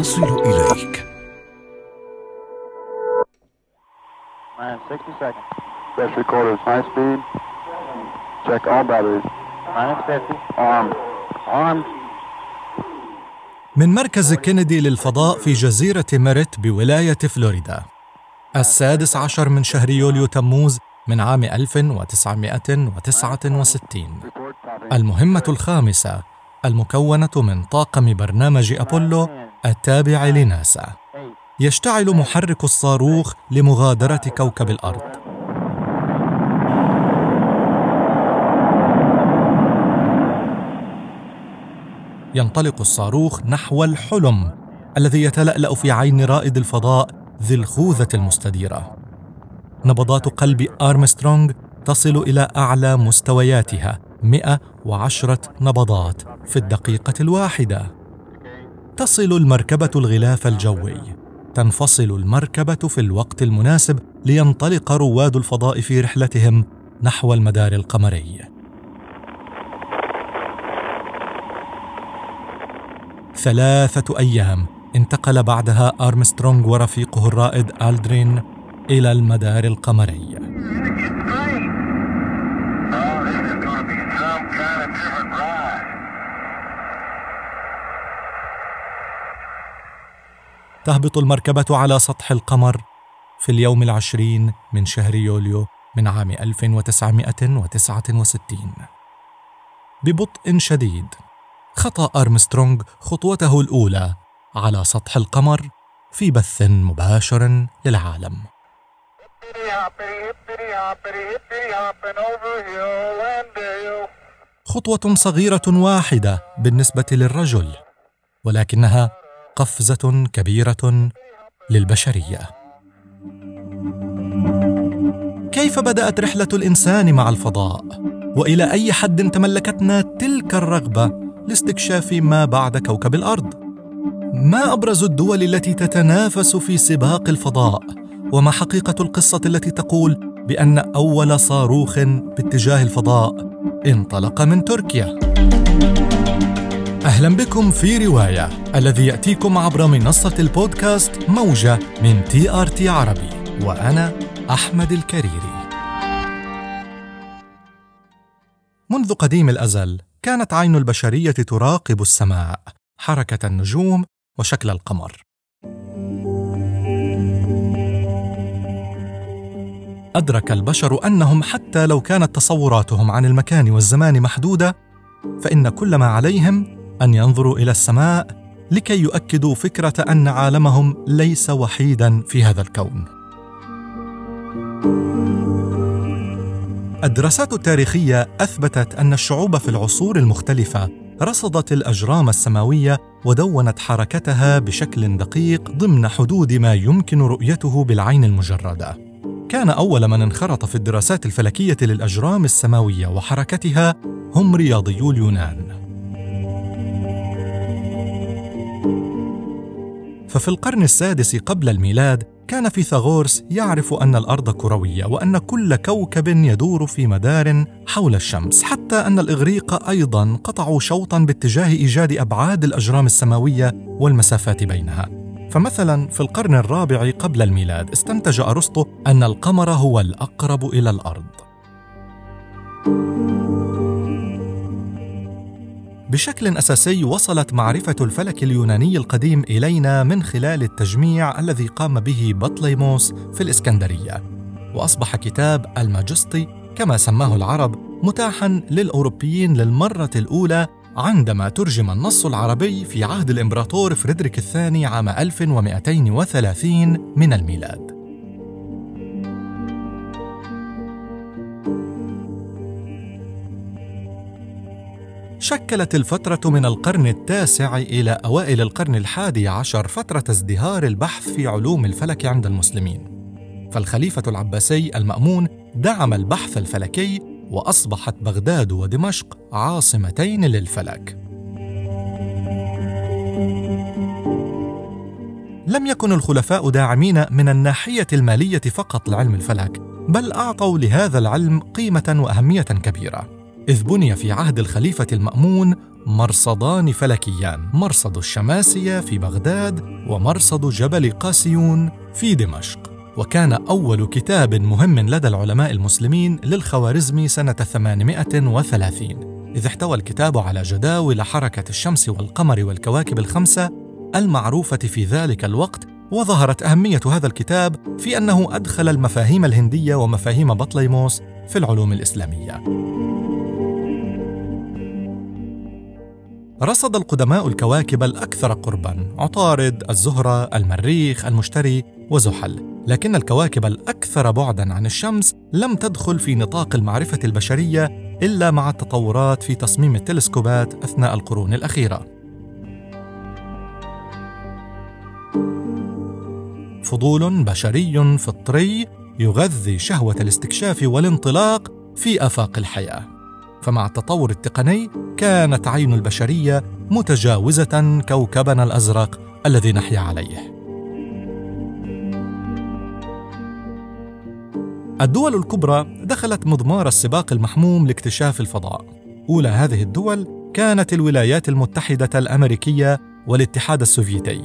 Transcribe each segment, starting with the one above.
نصل إليك. Minus 60 seconds. Best recorders, high speed. Check all batteries. Minus 50. Armed. Armed. من مركز كينيدي للفضاء في جزيرة ميريت بولاية فلوريدا. السادس عشر من شهر يوليو تموز من عام 1969. المهمة الخامسة المكونة من طاقم برنامج أبولو التابع لناسا. يشتعل محرك الصاروخ لمغادرة كوكب الأرض. ينطلق الصاروخ نحو الحلم الذي يتلألأ في عين رائد الفضاء ذي الخوذة المستديرة. نبضات قلب أرمسترونغ تصل إلى أعلى مستوياتها 110 نبضات في الدقيقة الواحدة. تصل المركبة الغلاف الجوي. تنفصل المركبة في الوقت المناسب لينطلق رواد الفضاء في رحلتهم نحو المدار القمري. 3 أيام انتقل بعدها أرمسترونغ ورفيقه الرائد ألدرين إلى المدار القمري. تهبط المركبة على سطح القمر في اليوم 20 من شهر يوليو من عام 1969 ببطء شديد. خطأ أرمسترونغ خطوته الأولى على سطح القمر في بث مباشر للعالم. خطوة صغيرة واحدة بالنسبة للرجل، ولكنها قفزة كبيرة للبشرية. كيف بدأت رحلة الإنسان مع الفضاء؟ وإلى أي حد تملكتنا تلك الرغبة لاستكشاف ما بعد كوكب الأرض؟ ما أبرز الدول التي تتنافس في سباق الفضاء؟ وما حقيقة القصة التي تقول بأن أول صاروخ باتجاه الفضاء انطلق من تركيا؟ أهلا بكم في رواية، الذي يأتيكم عبر منصة البودكاست موجة من TRT عربي، وأنا أحمد الكريري. منذ قديم الأزل كانت عين البشرية تراقب السماء، حركة النجوم وشكل القمر. أدرك البشر أنهم حتى لو كانت تصوراتهم عن المكان والزمان محدودة، فإن كل ما عليهم أن ينظروا إلى السماء لكي يؤكدوا فكرة أن عالمهم ليس وحيداً في هذا الكون. الدراسات التاريخية أثبتت أن الشعوب في العصور المختلفة رصدت الأجرام السماوية ودونت حركتها بشكل دقيق ضمن حدود ما يمكن رؤيته بالعين المجردة. كان أول من انخرط في الدراسات الفلكية للأجرام السماوية وحركتها هم رياضيو اليونان. ففي القرن السادس قبل الميلاد كان فيثاغورس يعرف أن الأرض كروية وأن كل كوكب يدور في مدار حول الشمس، حتى أن الإغريق أيضاً قطعوا شوطاً باتجاه إيجاد أبعاد الأجرام السماوية والمسافات بينها. فمثلاً في القرن الرابع قبل الميلاد استنتج أرسطو أن القمر هو الأقرب إلى الأرض. بشكل أساسي وصلت معرفة الفلك اليوناني القديم إلينا من خلال التجميع الذي قام به بطليموس في الإسكندرية، وأصبح كتاب الماجستي كما سماه العرب متاحاً للأوروبيين للمرة الأولى عندما ترجم النص العربي في عهد الإمبراطور فريدريك الثاني عام 1230 من الميلاد. شكلت الفترة من القرن التاسع إلى أوائل القرن الحادي عشر فترة ازدهار البحث في علوم الفلك عند المسلمين. فالخليفة العباسي المأمون دعم البحث الفلكي، وأصبحت بغداد ودمشق عاصمتين للفلك. لم يكن الخلفاء داعمين من الناحية المالية فقط لعلم الفلك، بل أعطوا لهذا العلم قيمة وأهمية كبيرة، إذ بني في عهد الخليفة المأمون مرصدان فلكيان، مرصد الشماسية في بغداد ومرصد جبل قاسيون في دمشق. وكان أول كتاب مهم لدى العلماء المسلمين للخوارزمي سنة 830، إذ احتوى الكتاب على جداول حركة الشمس والقمر والكواكب الخمسة المعروفة في ذلك الوقت. وظهرت أهمية هذا الكتاب في أنه أدخل المفاهيم الهندية ومفاهيم بطليموس في العلوم الإسلامية. رصد القدماء الكواكب الأكثر قرباً، عطارد، الزهرة، المريخ، المشتري وزحل، لكن الكواكب الأكثر بعداً عن الشمس لم تدخل في نطاق المعرفة البشرية إلا مع التطورات في تصميم التلسكوبات أثناء القرون الأخيرة. فضول بشري فطري يغذي شهوة الاستكشاف والانطلاق في آفاق الحياة. فمع التطور التقني كانت عين البشرية متجاوزة كوكبنا الأزرق الذي نحيا عليه. الدول الكبرى دخلت مضمار السباق المحموم لاكتشاف الفضاء. أولى هذه الدول كانت الولايات المتحدة الأمريكية والاتحاد السوفيتي.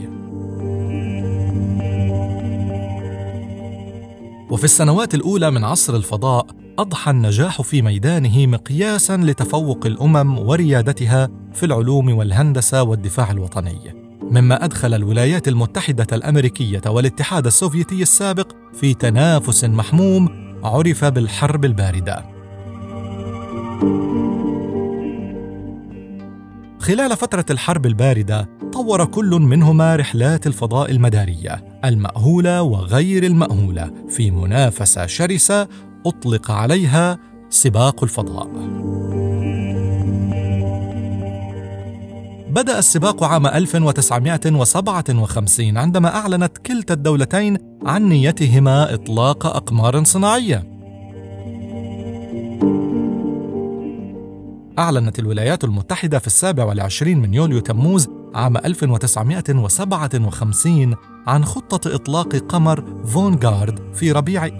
وفي السنوات الأولى من عصر الفضاء أضحى النجاح في ميدانه مقياساً لتفوق الأمم وريادتها في العلوم والهندسة والدفاع الوطني، مما أدخل الولايات المتحدة الأمريكية والاتحاد السوفيتي السابق في تنافس محموم عرف بالحرب الباردة. خلال فترة الحرب الباردة طور كل منهما رحلات الفضاء المدارية المأهولة وغير المأهولة في منافسة شرسة أطلق عليها سباق الفضاء. بدأ السباق عام 1957 عندما أعلنت كلتا الدولتين عن نيتهما إطلاق أقمار صناعية. أعلنت الولايات المتحدة في 27 من يوليو تموز عام 1957 عن خطة إطلاق قمر فانغارد في ربيع 1958،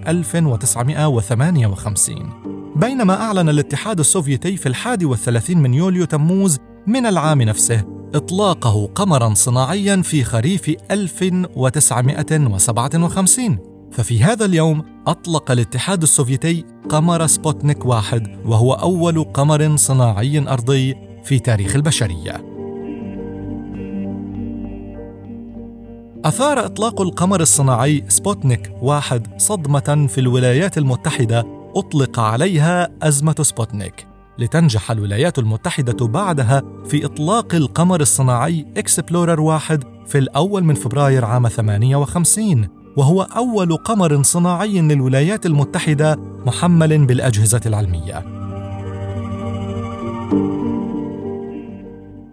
بينما أعلن الاتحاد السوفيتي في 31 من يوليو تموز من العام نفسه إطلاقه قمراً صناعياً في خريف 1957. ففي هذا اليوم أطلق الاتحاد السوفيتي قمر سبوتنيك 1، وهو أول قمر صناعي أرضي في تاريخ البشرية. أثار إطلاق القمر الصناعي سبوتنيك 1 صدمة في الولايات المتحدة أطلق عليها أزمة سبوتنيك، لتنجح الولايات المتحدة بعدها في إطلاق القمر الصناعي إكسبلورر 1 في الأول من فبراير عام 58، وهو أول قمر صناعي للولايات المتحدة محمل بالأجهزة العلمية.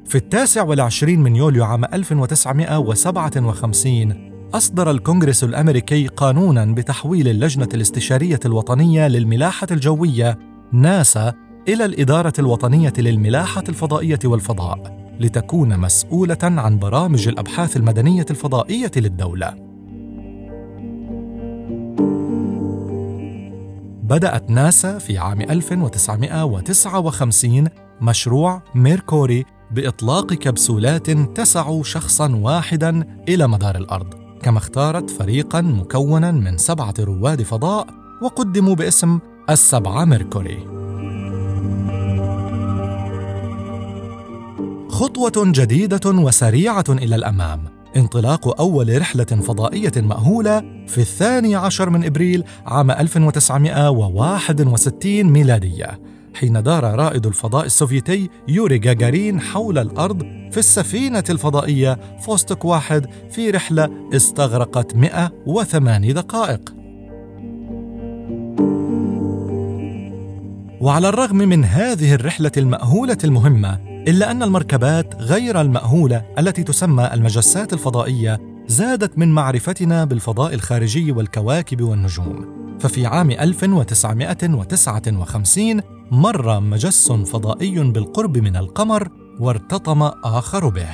في 29 من يوليو عام 1957 أصدر الكونغرس الأمريكي قانوناً بتحويل اللجنة الاستشارية الوطنية للملاحة الجوية ناسا إلى الإدارة الوطنية للملاحة الفضائية والفضاء، لتكون مسؤولة عن برامج الأبحاث المدنية الفضائية للدولة. بدأت ناسا في عام 1959 مشروع ميركوري بإطلاق كبسولات تسع شخصاً واحداً إلى مدار الأرض، كما اختارت فريقاً مكوناً من 7 رواد فضاء وقدموا باسم السبعة ميركوري. خطوة جديدة وسريعة إلى الأمام، انطلاق أول رحلة فضائية مأهولة في 12 من إبريل عام 1961 ميلادية، حين دار رائد الفضاء السوفيتي يوري جاجارين حول الأرض في السفينة الفضائية فوستوك 1 في رحلة استغرقت 108 دقائق. وعلى الرغم من هذه الرحلة المأهولة المهمة، إلا أن المركبات غير المأهولة التي تسمى المجسات الفضائية زادت من معرفتنا بالفضاء الخارجي والكواكب والنجوم. ففي عام 1959 مر مجس فضائي بالقرب من القمر وارتطم آخر به.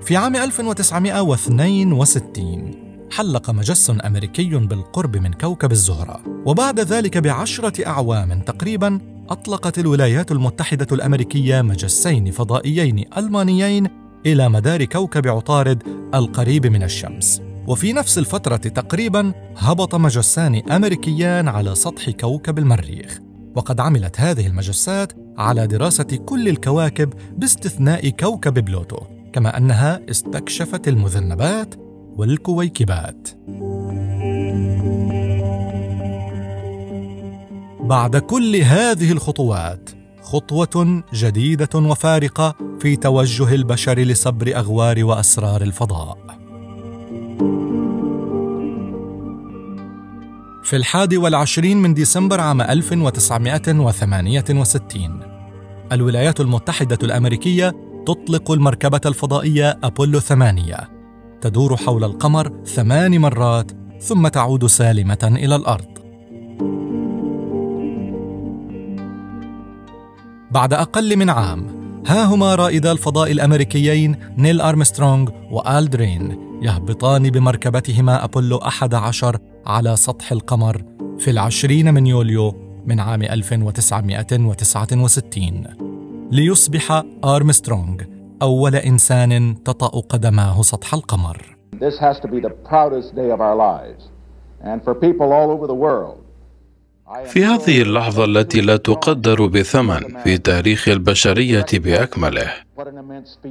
في عام 1962 حلق مجس أمريكي بالقرب من كوكب الزهرة، وبعد ذلك ب10 أعوام تقريباً أطلقت الولايات المتحدة الأمريكية مجسين فضائيين ألمانيين إلى مدار كوكب عطارد القريب من الشمس. وفي نفس الفترة تقريباً هبط مجسان أمريكيان على سطح كوكب المريخ، وقد عملت هذه المجسات على دراسة كل الكواكب باستثناء كوكب بلوتو، كما أنها استكشفت المذنبات والكويكبات. بعد كل هذه الخطوات، خطوة جديدة وفارقة في توجه البشر لصبر أغوار وأسرار الفضاء. في 21 من ديسمبر عام 1968 الولايات المتحدة الأمريكية تطلق المركبة الفضائية أبولو 8 تدور حول القمر 8 مرات ثم تعود سالمة إلى الأرض. بعد أقل من عام، ها هما رائدا الفضاء الأمريكيين نيل أرمسترونغ وآلدرين يهبطان بمركبتهما أبولو 11 على سطح القمر في 20 من يوليو من عام 1969، ليصبح أرمسترونغ أول إنسان تطأ قدماه سطح القمر. This has to be the proudest day of our lives, and for people all over the world. في هذه اللحظة التي لا تقدر بثمن في تاريخ البشرية بأكمله،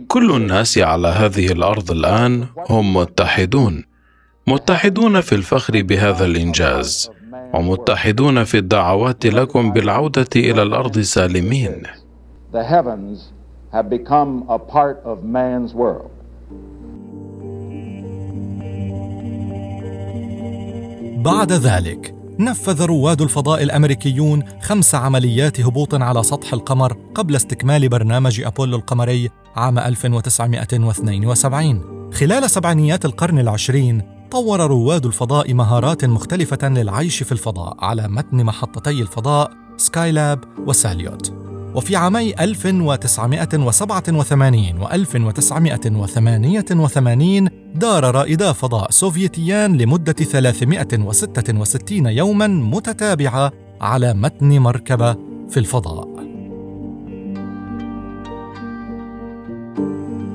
كل الناس على هذه الأرض الآن هم متحدون في الفخر بهذا الإنجاز، ومتحدون في الدعوات لكم بالعودة إلى الأرض سالمين. بعد ذلك نفذ رواد الفضاء الأمريكيون 5 عمليات هبوط على سطح القمر قبل استكمال برنامج أبولو القمري عام 1972. خلال 70 القرن العشرين طور رواد الفضاء مهارات مختلفة للعيش في الفضاء على متن محطتي الفضاء سكايلاب وساليوت. وفي عامي 1987 و 1988 دار رائدا فضاء سوفيتيان لمدة 366 يوماً متتابعة على متن مركبة في الفضاء.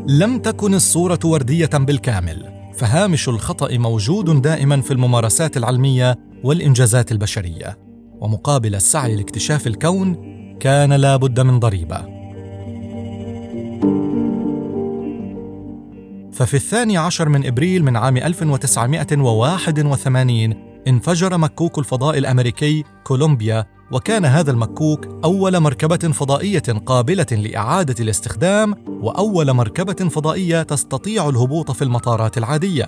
لم تكن الصورة وردية بالكامل، فهامش الخطأ موجود دائماً في الممارسات العلمية والإنجازات البشرية، ومقابل السعي لاكتشاف الكون كان لا بد من ضريبة. ففي 12 من إبريل من عام 1981 انفجر مكوك الفضاء الأمريكي كولومبيا، وكان هذا المكوك أول مركبة فضائية قابلة لإعادة الاستخدام، وأول مركبة فضائية تستطيع الهبوط في المطارات العادية.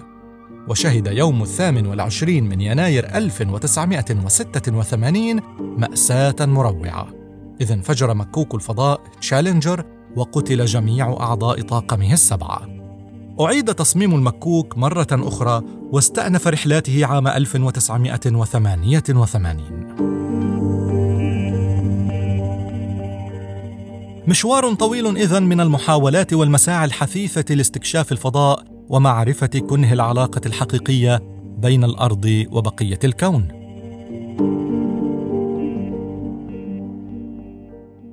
وشهد يوم 18 من يناير 1986 مأساة مروعة، إذ انفجر مكوك الفضاء تشالنجر وقتل جميع أعضاء طاقمه 7. أعيد تصميم المكوك مرة أخرى واستأنف رحلاته عام 1988. مشوار طويل إذن من المحاولات والمساعي الحثيثة لاستكشاف الفضاء ومعرفة كنه العلاقة الحقيقية بين الأرض وبقية الكون.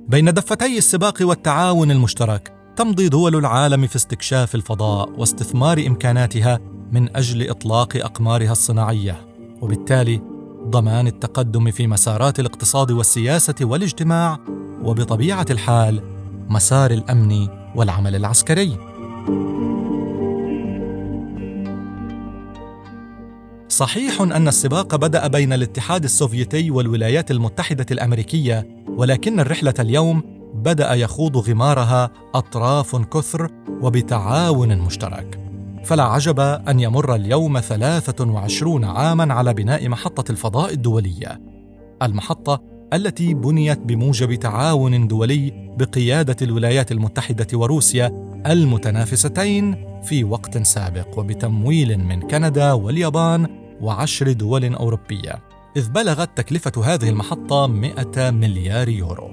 بين دفتي السباق والتعاون المشترك تمضي دول العالم في استكشاف الفضاء واستثمار إمكاناتها من أجل إطلاق أقمارها الصناعية، وبالتالي ضمان التقدم في مسارات الاقتصاد والسياسة والاجتماع، وبطبيعة الحال مسار الأمن والعمل العسكري. صحيح أن السباق بدأ بين الاتحاد السوفيتي والولايات المتحدة الأمريكية، ولكن الرحلة اليوم بدأ يخوض غمارها أطراف كثر وبتعاون مشترك. فلا عجب أن يمر اليوم 23 عاماً على بناء محطة الفضاء الدولية، المحطة التي بنيت بموجب تعاون دولي بقيادة الولايات المتحدة وروسيا المتنافستين في وقت سابق، وبتمويل من كندا واليابان و10 دول أوروبية، إذ بلغت تكلفة هذه المحطة 100 مليار يورو.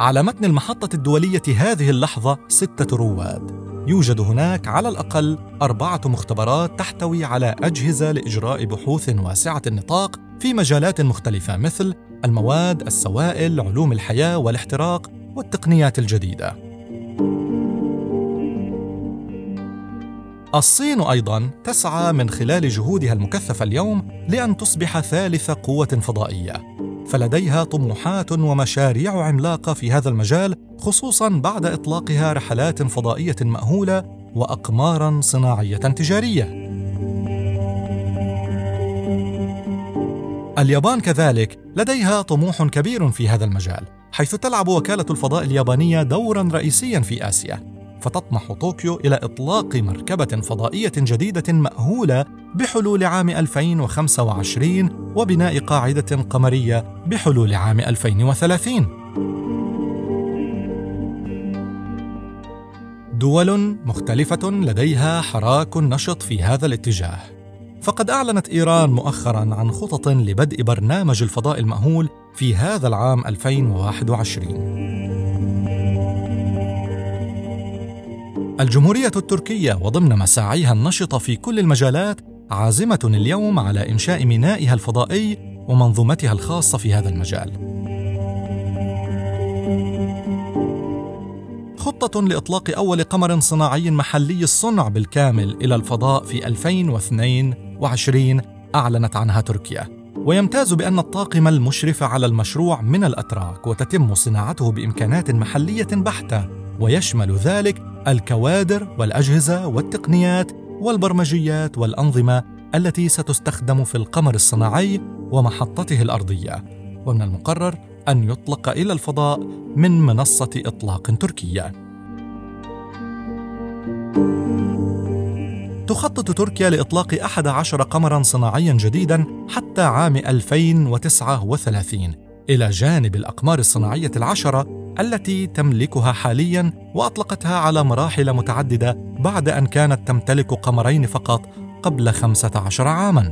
على متن المحطة الدولية هذه اللحظة 6 رواد، يوجد هناك على الأقل 4 مختبرات تحتوي على أجهزة لإجراء بحوث واسعة النطاق في مجالات مختلفة مثل المواد، السوائل، علوم الحياة والاحتراق والتقنيات الجديدة. الصين أيضاً تسعى من خلال جهودها المكثفة اليوم لأن تصبح ثالث قوة فضائية، فلديها طموحات ومشاريع عملاقة في هذا المجال، خصوصاً بعد إطلاقها رحلات فضائية مأهولة وأقماراً صناعية تجارية. اليابان كذلك لديها طموح كبير في هذا المجال، حيث تلعب وكالة الفضاء اليابانية دوراً رئيسياً في آسيا، فتطمح طوكيو إلى إطلاق مركبة فضائية جديدة مأهولة بحلول عام 2025 وبناء قاعدة قمرية بحلول عام 2030. دول مختلفة لديها حراك نشط في هذا الاتجاه، فقد أعلنت إيران مؤخراً عن خطط لبدء برنامج الفضاء المأهول في هذا العام 2021. الجمهورية التركية وضمن مساعيها النشطة في كل المجالات عازمة اليوم على إنشاء مينائها الفضائي ومنظومتها الخاصة في هذا المجال. خطة لإطلاق أول قمر صناعي محلي الصنع بالكامل إلى الفضاء في 2022 أعلنت عنها تركيا، ويمتاز بأن الطاقم المشرف على المشروع من الأتراك، وتتم صناعته بإمكانات محلية بحتة، ويشمل ذلك الكوادر والأجهزة والتقنيات والبرمجيات والأنظمة التي ستستخدم في القمر الصناعي ومحطته الأرضية، ومن المقرر أن يطلق إلى الفضاء من منصة إطلاق تركية. تخطط تركيا لإطلاق 11 قمراً صناعياً جديداً حتى عام 2039 إلى جانب الأقمار الصناعية 10 التي تملكها حالياً، وأطلقتها على مراحل متعددة بعد أن كانت تمتلك قمرين فقط قبل 15 عاماً.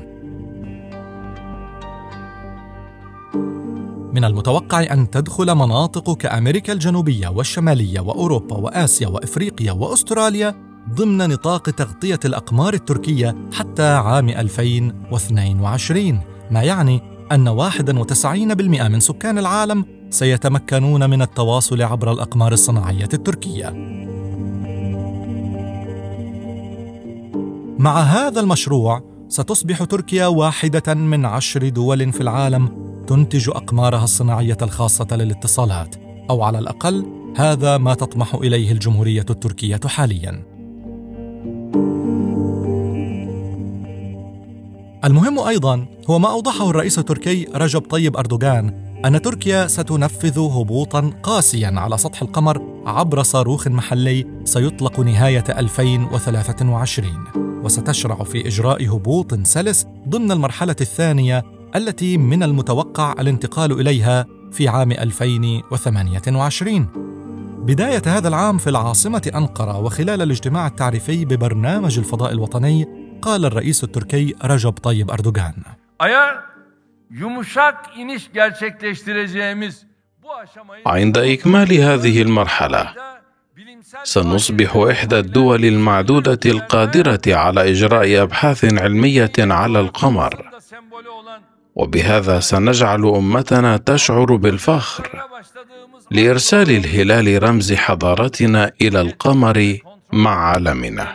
من المتوقع أن تدخل مناطق كأمريكا الجنوبية والشمالية وأوروبا وآسيا وإفريقيا وأستراليا ضمن نطاق تغطية الأقمار التركية حتى عام 2022، ما يعني أن 91% من سكان العالم سيتمكنون من التواصل عبر الأقمار الصناعية التركية. مع هذا المشروع ستصبح تركيا 1 من 10 دول في العالم تنتج أقمارها الصناعية الخاصة للاتصالات، أو على الأقل هذا ما تطمح إليه الجمهورية التركية حالياً. المهم أيضاً هو ما أوضحه الرئيس التركي رجب طيب أردوغان، أن تركيا ستنفذ هبوطاً قاسياً على سطح القمر عبر صاروخ محلي سيطلق نهاية 2023، وستشرع في إجراء هبوط سلس ضمن المرحلة الثانية التي من المتوقع الانتقال إليها في عام 2028 بداية هذا العام في العاصمة أنقرة. وخلال الاجتماع التعريفي ببرنامج الفضاء الوطني قال الرئيس التركي رجب طيب أردوغان: عند إكمال هذه المرحلة سنصبح إحدى الدول المعدودة القادرة على إجراء أبحاث علمية على القمر، وبهذا سنجعل أمتنا تشعر بالفخر لإرسال الهلال رمز حضارتنا إلى القمر مع عالمنا.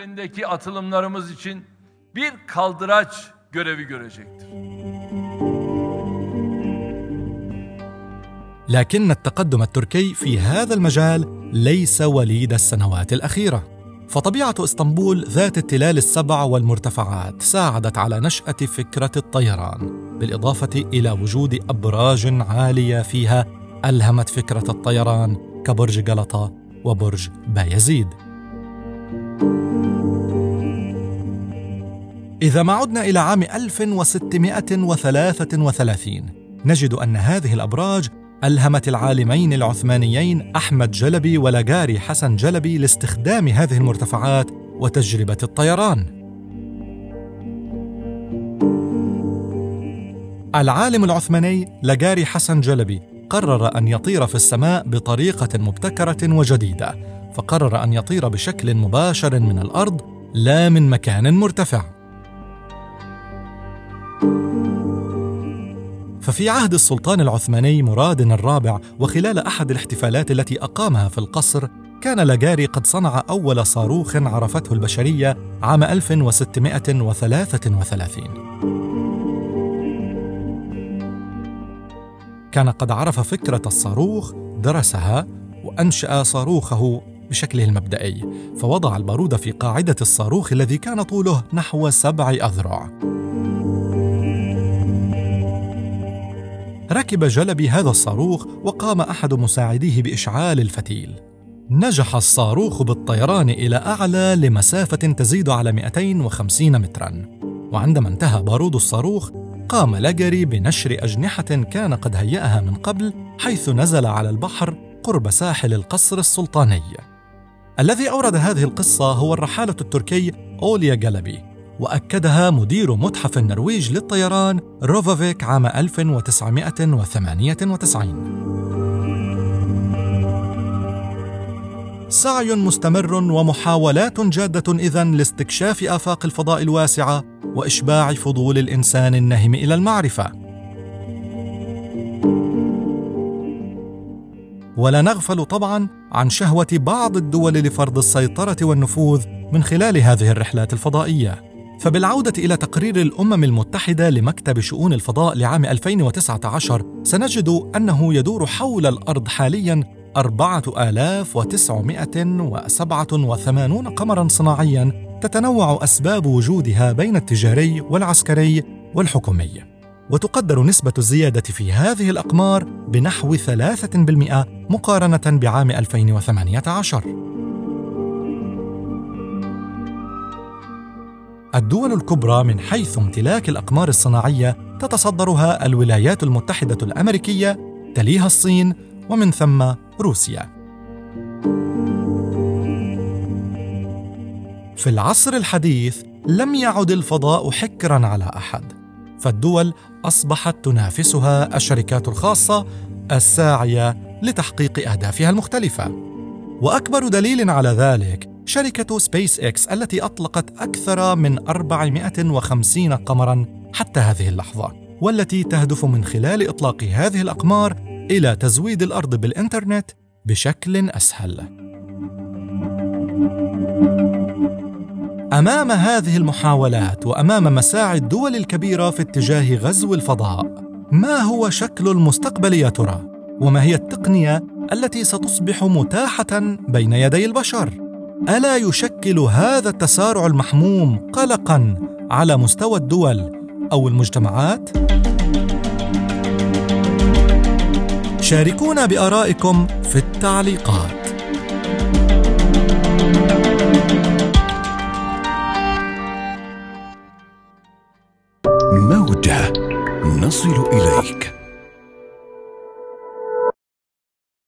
لكن التقدم التركي في هذا المجال ليس وليد السنوات الأخيرة، فطبيعة اسطنبول ذات التلال السبع والمرتفعات ساعدت على نشأة فكرة الطيران، بالإضافة إلى وجود أبراج عالية فيها ألهمت فكرة الطيران كبرج جلطة وبرج بايزيد. إذا ما عدنا إلى عام 1633 نجد أن هذه الأبراج ألهمت العالمين العثمانيين أحمد جلبي ولاغاري حسن جلبي لاستخدام هذه المرتفعات وتجربة الطيران. العالم العثماني لاغاري حسن جلبي قرر أن يطير في السماء بطريقة مبتكرة وجديدة، فقرر أن يطير بشكل مباشر من الأرض لا من مكان مرتفع. ففي عهد السلطان العثماني مراد الرابع، وخلال أحد الاحتفالات التي أقامها في القصر، كان لاجاري قد صنع أول صاروخ عرفته البشرية عام 1633. كان قد عرف فكرة الصاروخ، درسها، وأنشأ صاروخه بشكله المبدئي، فوضع البارود في قاعدة الصاروخ الذي كان طوله نحو 7 أذرع. ركب جلبي هذا الصاروخ، وقام أحد مساعديه بإشعال الفتيل. نجح الصاروخ بالطيران إلى أعلى لمسافة تزيد على 250 متراً، وعندما انتهى بارود الصاروخ، قام لاجاري بنشر أجنحة كان قد هيأها من قبل، حيث نزل على البحر قرب ساحل القصر السلطاني. الذي أورد هذه القصة هو الرحالة التركي أوليا جلبي، وأكدها مدير متحف النرويج للطيران روفافيك عام 1998. سعي مستمر ومحاولات جادة إذن لاستكشاف آفاق الفضاء الواسعة وإشباع فضول الإنسان النهم إلى المعرفة. ولا نغفل طبعاً عن شهوة بعض الدول لفرض السيطرة والنفوذ من خلال هذه الرحلات الفضائية. فبالعودة إلى تقرير الأمم المتحدة لمكتب شؤون الفضاء لعام 2019، سنجد أنه يدور حول الأرض حالياً 4987 قمراً صناعياً، تتنوع أسباب وجودها بين التجاري والعسكري والحكومي، وتقدر نسبة الزيادة في هذه الأقمار بنحو 3% مقارنة بعام 2018. الدول الكبرى من حيث امتلاك الأقمار الصناعية تتصدرها الولايات المتحدة الأمريكية، تليها الصين، ومن ثم روسيا. في العصر الحديث لم يعد الفضاء حكراً على أحد، فالدول أصبحت تنافسها الشركات الخاصة الساعية لتحقيق أهدافها المختلفة. وأكبر دليل على ذلك شركة سبيس إكس التي أطلقت أكثر من 450 قمراً حتى هذه اللحظة، والتي تهدف من خلال إطلاق هذه الأقمار إلى تزويد الأرض بالإنترنت بشكل أسهل. أمام هذه المحاولات وأمام مساعي الدول الكبيرة في اتجاه غزو الفضاء، ما هو شكل المستقبل يا ترى؟ وما هي التقنية التي ستصبح متاحة بين يدي البشر؟ ألا يشكل هذا التسارع المحموم قلقاً على مستوى الدول أو المجتمعات؟ شاركونا بآرائكم في التعليقات. موجة نصل إليك.